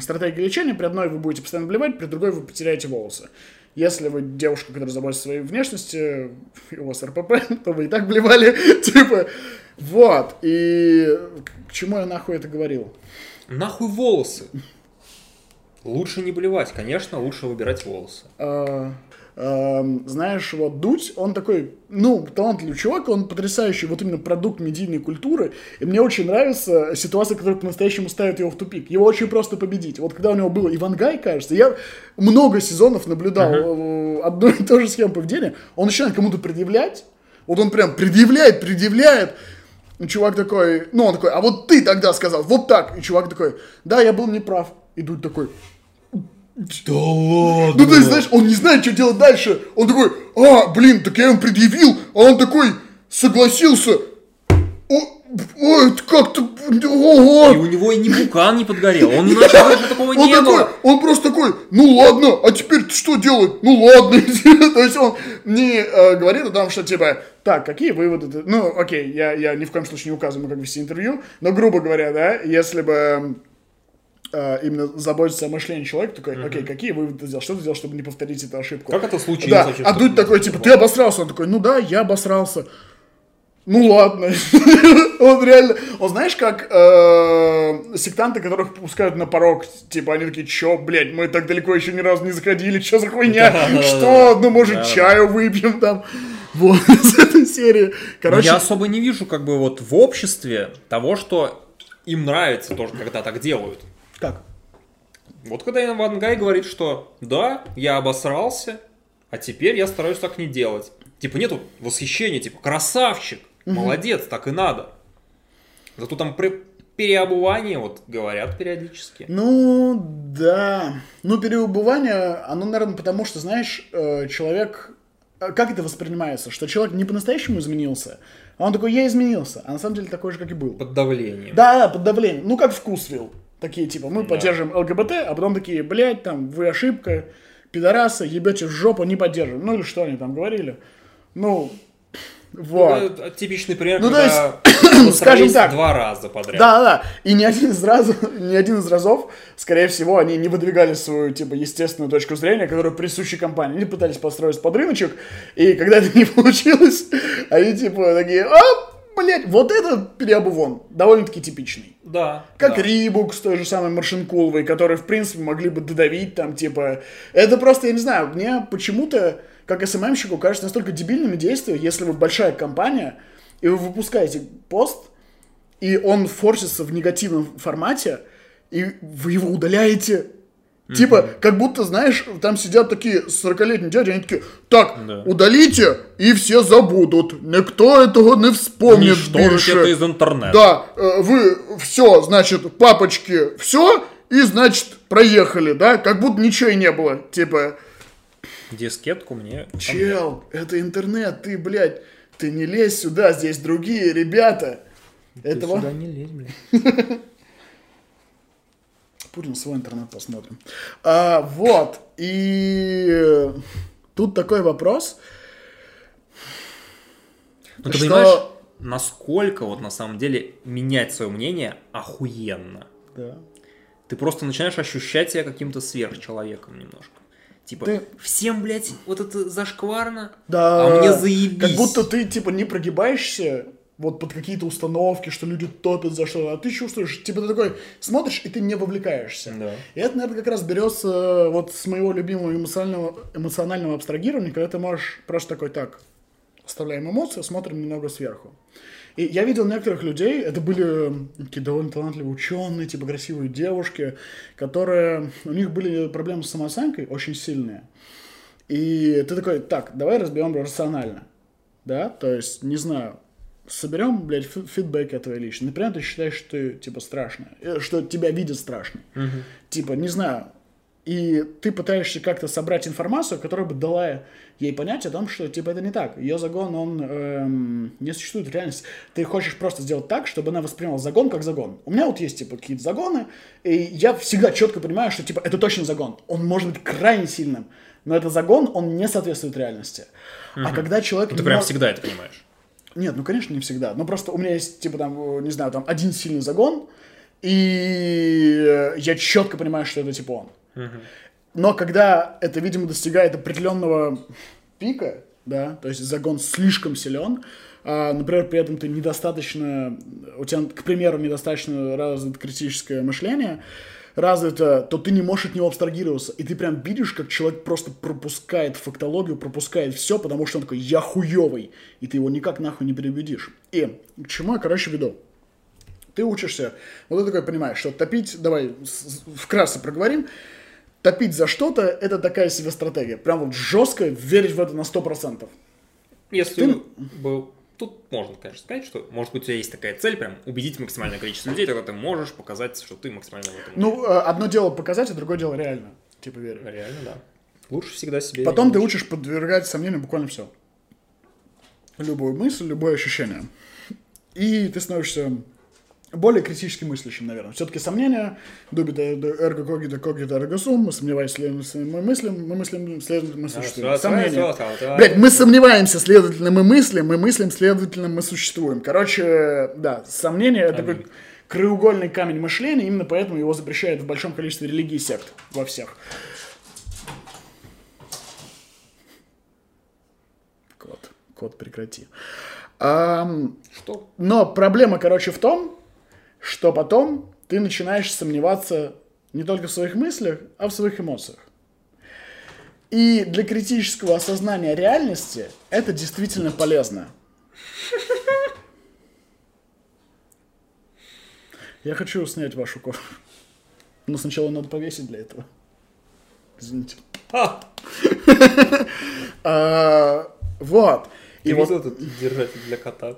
стратегии лечения. При одной вы будете постоянно блевать, при другой вы потеряете волосы. Если вы девушка, которая заботится своей внешностью, и у вас эр пэ пэ, то вы и так блевали. Типа, вот. И к чему я нахуй это говорил? Нахуй волосы. Лучше не блевать, конечно, лучше выбирать волосы. А, а, знаешь, вот Дудь, он такой, ну, талантливый чувак, он потрясающий, вот именно продукт медийной культуры. И мне очень нравится ситуация, которая по-настоящему ставит его в тупик. Его очень просто победить. Вот когда у него был Ивангай, кажется, я много сезонов наблюдал uh-huh. одну и ту же схему поведения. Он начинает кому-то предъявлять. Вот он прям предъявляет, предъявляет. И чувак такой, ну, он такой, а вот ты тогда сказал, вот так. И чувак такой, да, я был неправ. И Дудь такой... Да ладно. Ну, то есть, знаешь, он не знает, что делать дальше. Он такой, а, блин, так я им предъявил. А он такой, согласился. Ой, это как-то... Ого. И у него и ни букан не подгорел. Он на же такого не было. Он просто такой, ну ладно, а теперь что делать? Ну ладно. То есть, он не говорит о том, что, типа, так, какие выводы... Ну, окей, я ни в коем случае не указываю, как вести интервью. Но, грубо говоря, да, если бы... именно заботиться о мышлении человека, такой, окей, какие выводы ты сделал, что ты сделал, чтобы не повторить эту ошибку. Как это случилось? Да, а Дудь такой, типа, ты обосрался, он такой, ну да, я обосрался. Ну ладно. Он реально, он знаешь, как сектанты, которых пускают на порог, типа, они такие, чё, блядь, мы так далеко еще ни разу не заходили, чё за хуйня, что, ну может чаю выпьем там. Вот, из этой серии. Короче. Я особо не вижу, как бы, вот в обществе того, что им нравится тоже, когда так делают. Как? Вот когда Ивангай говорит, что да, я обосрался, а теперь я стараюсь так не делать. Типа нету восхищения, типа красавчик, угу. молодец, так и надо. Зато там при переобувании, вот говорят периодически. Ну да, ну переобувание, оно, наверное, потому что, знаешь, человек... Как это воспринимается? Что человек не по-настоящему изменился, а он такой, я изменился, а на самом деле такой же, как и был. Под давлением. Да, да, под давлением. Ну как вкус вил. Такие, типа, мы да. поддерживаем ЛГБТ, а потом такие, блядь, там, вы ошибка, пидорасы, ебете в жопу, не поддерживаем. Ну, или что они там говорили. Ну, вот. Ну, типичный пример, ну, когда скажем так, два раза подряд. Да-да, и ни один, из раз, ни один из разов, скорее всего, они не выдвигали свою, типа, естественную точку зрения, которая присуща компании. Они пытались построить под рыночек, и когда это не получилось, они, типа, такие, оп! Блять, вот это переобувон довольно-таки типичный. Да. Как да. Рибук с той же самой Маршинкуловой, которые, в принципе, могли бы додавить там, типа... Это просто, я не знаю, мне почему-то, как СММщику, кажется настолько дебильными действия, если вы большая компания, и вы выпускаете пост, и он форсится в негативном формате, и вы его удаляете... Типа, mm-hmm. как будто, знаешь, там сидят такие сорокалетние дяди, они такие, так, да. удалите, и все забудут, никто этого не вспомнит Уничтожить больше. Это из интернета. Да, вы, все, значит, папочки, все, и, значит, проехали, да, как будто ничего и не было, типа. Дискетку мне... Чел, это интернет, ты, блядь, ты не лезь сюда, здесь другие ребята. Ты этого... сюда не лезь, блядь. Пурим свой интернет посмотрим. А, вот. И тут такой вопрос. Ну, ты что... понимаешь, насколько вот на самом деле менять свое мнение охуенно. Да. Ты просто начинаешь ощущать себя каким-то сверхчеловеком немножко. Типа, ты... всем, блядь, вот это зашкварно, да, а мне заебись. Как будто ты, типа, не прогибаешься вот под какие-то установки, что люди топят за что-то, а ты чувствуешь, типа, ты такой смотришь, и ты не вовлекаешься. Да. И это, наверное, как раз берется вот с моего любимого эмоционального, эмоционального абстрагирования, когда ты можешь просто такой, так, оставляем эмоции, смотрим немного сверху. И я видел некоторых людей, это были такие довольно талантливые ученые, типа красивые девушки, которые, у них были проблемы с самооценкой очень сильные. И ты такой, так, давай разберем рационально, да, то есть, не знаю, соберем, блядь, фидбэк от твоей личности. Например, ты считаешь, что ты, типа, страшная, что тебя видят страшной, угу. Типа, не знаю, и ты пытаешься как-то собрать информацию, которая бы дала ей понять о том, что, типа, это не так. Ее загон, он эм, не существует в реальности. Ты хочешь просто сделать так, чтобы она воспринимала загон как загон. У меня вот есть, типа, какие-то загоны, и я всегда четко понимаю, что, типа, это точно загон. Он может быть крайне сильным, но это загон, он не соответствует реальности. Угу. А когда человек... Ну, ты прям может... всегда это понимаешь. Нет, ну, конечно, не всегда. Но просто у меня есть, типа, там, не знаю, там, один сильный загон, и я четко понимаю, что это, типа, он. Но когда это, видимо, достигает определенного пика, да, то есть загон слишком силен, а, например, при этом ты недостаточно, у тебя, к примеру, недостаточно развито критическое мышление, развито, то ты не можешь от него абстрагироваться, и ты прям видишь, как человек просто пропускает фактологию, пропускает все, потому что он такой, я хуевый, и ты его никак нахуй не переубедишь. И к чему я, короче, веду? Ты учишься, вот ты такой понимаешь, что топить, давай вкратце проговорим, топить за что-то, это такая себе стратегия. Прям вот жестко верить в это на сто процентов. Если ты... был... Тут можно, конечно, сказать, что, может быть, у тебя есть такая цель, прям убедить максимальное количество людей, тогда ты можешь показать, что ты максимально в этом уверен. Ну, одно дело показать, а другое дело реально. Типа верю. Реально, да. Лучше всегда себе... Потом ты учишь подвергать сомнению буквально все. Любую мысль, любое ощущение. И ты становишься... более критически мыслящим, наверное. Все-таки сомнения, дубит эрго когито, когито эрго сум, мы сомневаемся, следовательно, мы мыслим, мы мыслим, следовательно, мы существуем. Сомнения. Блять, мы сомневаемся, следовательно, мы мыслим, мы мыслим, следовательно, мы существуем. Короче, да, сомнения — это такой краеугольный камень мышления, именно поэтому его запрещают в большом количестве религий и сект во всех. Кот, кот, прекрати. А, что? Но проблема, короче, в том, что потом ты начинаешь сомневаться не только в своих мыслях, а в своих эмоциях. И для критического осознания реальности это действительно полезно. Я хочу снять вашу кофту. Но сначала надо повесить для этого. Извините. Вот. И вот этот держатель для кота.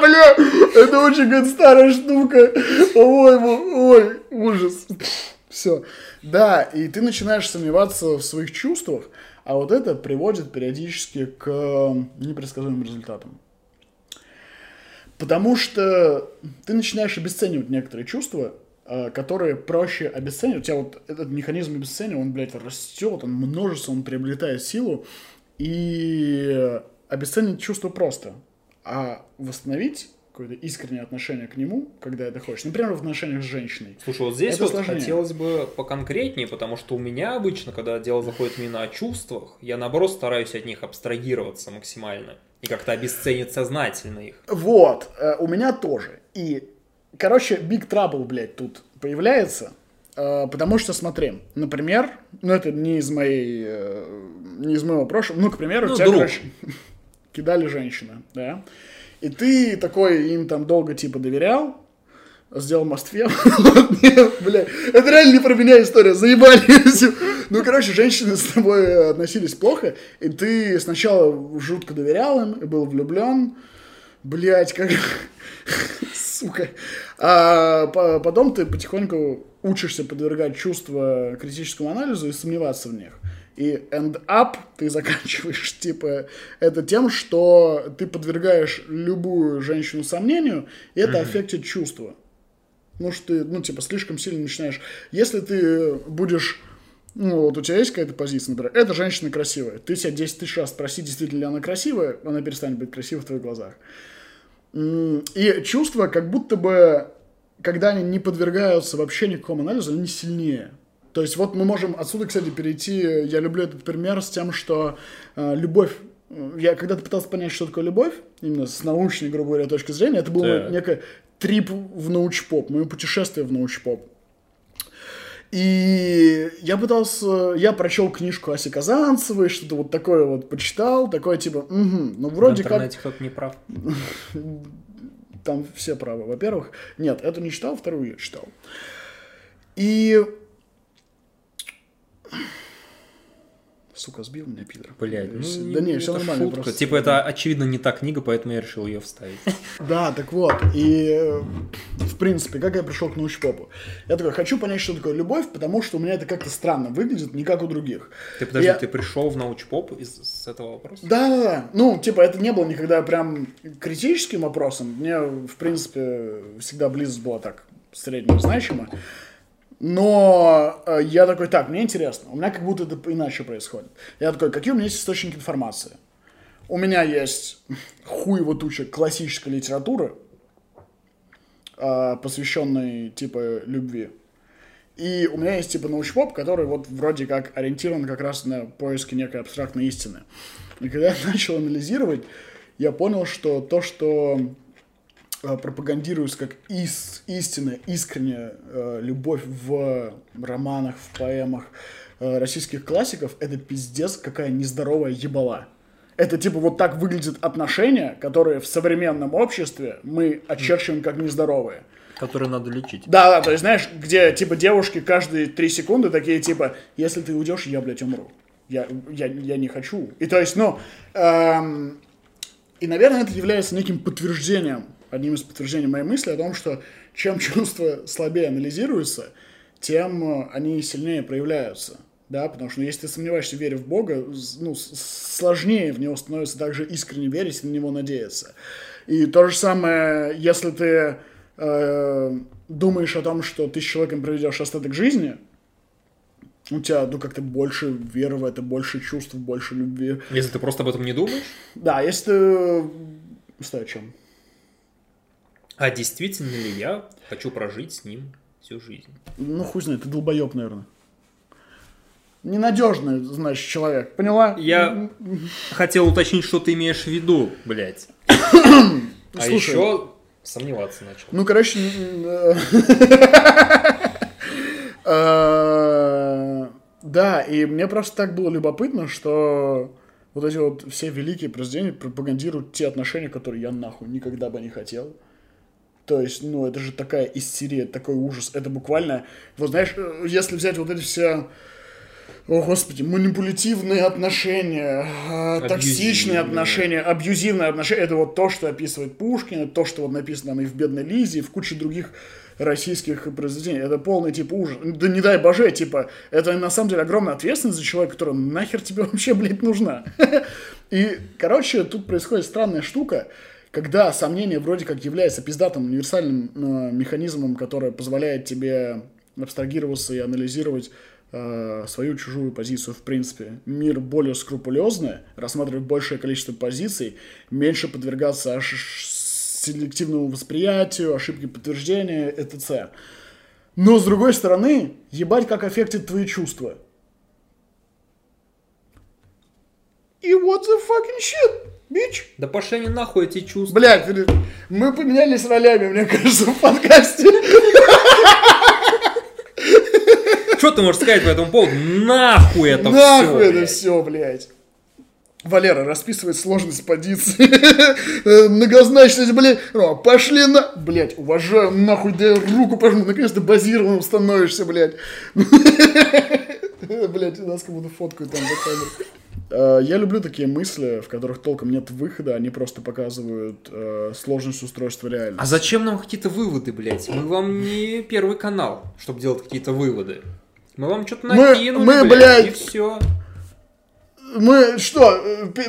Бля, это очень, говорит, старая штука. Ой, ой, ужас. Все. Да, и ты начинаешь сомневаться в своих чувствах, а вот это приводит периодически к непредсказуемым результатам. Потому что ты начинаешь обесценивать некоторые чувства, которые проще обесценивать. У тебя вот этот механизм обесценивания, он, блядь, растет, он множится, он приобретает силу. И обесценить чувство просто. А восстановить какое-то искреннее отношение к нему, когда это хочешь. Например, в отношениях с женщиной. Слушай, вот здесь вот хотелось бы поконкретнее, потому что у меня обычно, когда дело заходит именно о чувствах, я, наоборот, стараюсь от них абстрагироваться максимально и как-то обесценить сознательно их. Вот, у меня тоже. И, короче, big trouble, блядь, тут появляется, потому что, смотри, например, ну это не из моей, не из моего прошлого, ну, к примеру, ну, у тебя, друг. Короче... кидали женщины, да, и ты такой им там долго типа доверял, сделал мастфем, бля, это реально не про меня история, заебались, ну, короче, женщины с тобой относились плохо, и ты сначала жутко доверял им, и был влюблен, блядь, как, сука, а потом ты потихоньку учишься подвергать чувства критическому анализу и сомневаться в них. И end up ты заканчиваешь, типа, это тем, что ты подвергаешь любую женщину сомнению, и это mm-hmm. аффектит чувства. Ну что ты, ну типа, слишком сильно начинаешь. Если ты будешь, ну вот у тебя есть какая-то позиция, например, эта женщина красивая. Ты себя десять тысяч раз спроси, действительно ли она красивая, она перестанет быть красивой в твоих глазах. И чувства, как будто бы, когда они не подвергаются вообще никакому анализу, они сильнее. То есть вот мы можем отсюда, кстати, перейти, я люблю этот пример с тем, что э, любовь, я когда-то пытался понять, что такое любовь, именно с научной, грубо говоря, точки зрения, это было yeah. некое трип в научпоп, мое путешествие в научпоп. И я пытался, я прочел книжку Аси Казанцевой, что-то вот такое вот почитал, такое типа, угу, ну вроде как... В интернете кто-то не прав. Там все правы, во-первых. Нет, эту не читал, вторую я читал. И... Сука, сбил меня, пидор. Блядь, ну, да не, не все нормально. Шутка. Просто... Типа это, очевидно, не та книга, поэтому я решил ее вставить. Да, так вот. И, в принципе, как я пришел к научпопу. Я такой, хочу понять, что такое любовь, потому что у меня это как-то странно выглядит, не как у других. Ты, подожди, я... ты пришел в научпоп из с этого вопроса? Да, да, да. Ну, типа, это не было никогда прям критическим вопросом. Мне, в принципе, всегда близость была так средне значима. Но э, я такой, так, мне интересно, у меня как будто это иначе происходит. Я такой, какие у меня есть источники информации? У меня есть хуево туча классической литературы, э, посвященной, типа, любви. И у меня есть, типа, научпоп, который вот вроде как ориентирован как раз на поиски некой абстрактной истины. И когда я начал анализировать, я понял, что то, что... пропагандируется как ис, истинная, искренняя э, любовь в романах, в поэмах э, российских классиков, это пиздец какая нездоровая ебала. Это типа вот так выглядят отношения, которые в современном обществе мы очерчиваем как нездоровые. Которые надо лечить. Да, да, то есть знаешь, где типа девушки каждые три секунды такие типа, если ты уйдешь, я, блядь, умру. Я, я, я не хочу. И то есть, ну, эм, и, наверное, это является неким подтверждением, одним из подтверждений моей мысли о том, что чем чувства слабее анализируются, тем они сильнее проявляются. Да? Потому что если ты сомневаешься в вере в Бога, ну, сложнее в него становится также искренне верить и на него надеяться. И то же самое, если ты э, думаешь о том, что ты с человеком проведешь остаток жизни, у тебя, ну, как-то больше веры в это, больше чувств, больше любви. Если ты просто об этом не думаешь? Да, если ты... Стой, о чем? А действительно ли я хочу прожить с ним всю жизнь? Ну, хуй знает, ты долбоеб, наверное. Ненадежный, значит, человек, поняла? Я хотел уточнить, что ты имеешь в виду, блядь. А слушай, еще сомневаться начал. Ну, короче... Да, и мне просто так было любопытно, что... Вот эти вот все великие произведения пропагандируют те отношения, которые я нахуй никогда бы не хотел. То есть, ну, это же такая истерия, такой ужас. Это буквально, вот знаешь, если взять вот эти все, о господи, манипулятивные отношения, абьюзивные. Токсичные отношения, абьюзивные отношения, это вот то, что описывает Пушкин, это то, что вот написано и в «Бедной Лизе», и в куче других российских произведений. Это полный, типа, ужас. Да не дай боже, типа, это на самом деле огромная ответственность за человека, которая нахер тебе вообще, блядь, нужна. И, короче, тут происходит странная штука. Когда сомнение вроде как является пиздатым универсальным э, механизмом, который позволяет тебе абстрагироваться и анализировать э, свою чужую позицию, в принципе, мир более скрупулезный, рассматривать большее количество позиций, меньше подвергаться селективному восприятию, ошибке подтверждения, и т.ц. Но, с другой стороны, ебать как аффектит твои чувства. И what the fucking shit? Бич? Да пошли они нахуй эти чувства. Блядь, мы поменялись ролями, мне кажется, в подкасте. Что ты можешь сказать по этому поводу? Нахуй это нахуй все. Нахуй это блядь. все, блядь. Валера расписывает сложность позиции. Многозначность, блядь. Рома, пошли на... Блядь, уважаю, нахуй, дай руку пожму. Наконец-то базированным становишься, блядь. Блядь, нас как будто фоткают там за камерой. Я люблю такие мысли, в которых толком нет выхода, они просто показывают э, сложность устройства реальности. А зачем нам какие-то выводы, блядь? Мы вам не Первый канал, чтобы делать какие-то выводы. Мы вам что-то накинули, мы, мы, блядь, блядь, и все. Мы что,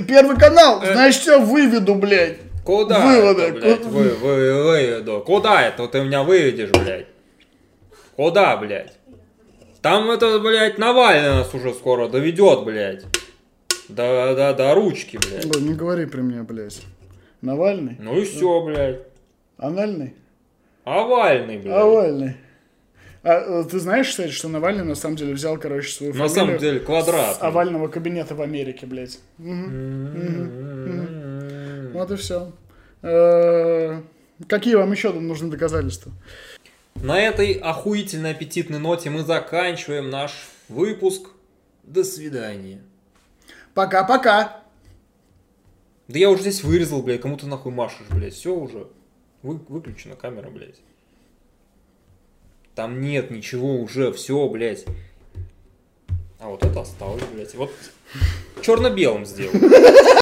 Первый канал? Э... Значит, я выведу, блядь. Куда выводы? Это, блядь, Ку... вы, вы, выведу. Куда это ты меня выведешь, блядь? О да, блядь. Там это, блядь, Навальный нас уже скоро доведет, блядь. Да, да, да, ручки, блядь. Ой, не говори при мне, блядь. Навальный? Ну и все, блядь. Анальный? Овальный, блядь. Овальный. А ты знаешь, кстати, что Навальный на самом деле взял, короче, свою на фамилию... На самом деле, квадрат. С овального кабинета в Америке, блядь. Угу. Угу. Вот и все. Э-э- какие вам еще нужны доказательства? На этой охуительно аппетитной ноте мы заканчиваем наш выпуск. До свидания. Пока-пока. Да я уже здесь вырезал, блядь, кому ты нахуй машешь, блядь. Все уже. Вы... Выключена камера, блядь. Там нет ничего уже, все, блядь. А вот это осталось, блядь. Вот черно-белым сделал.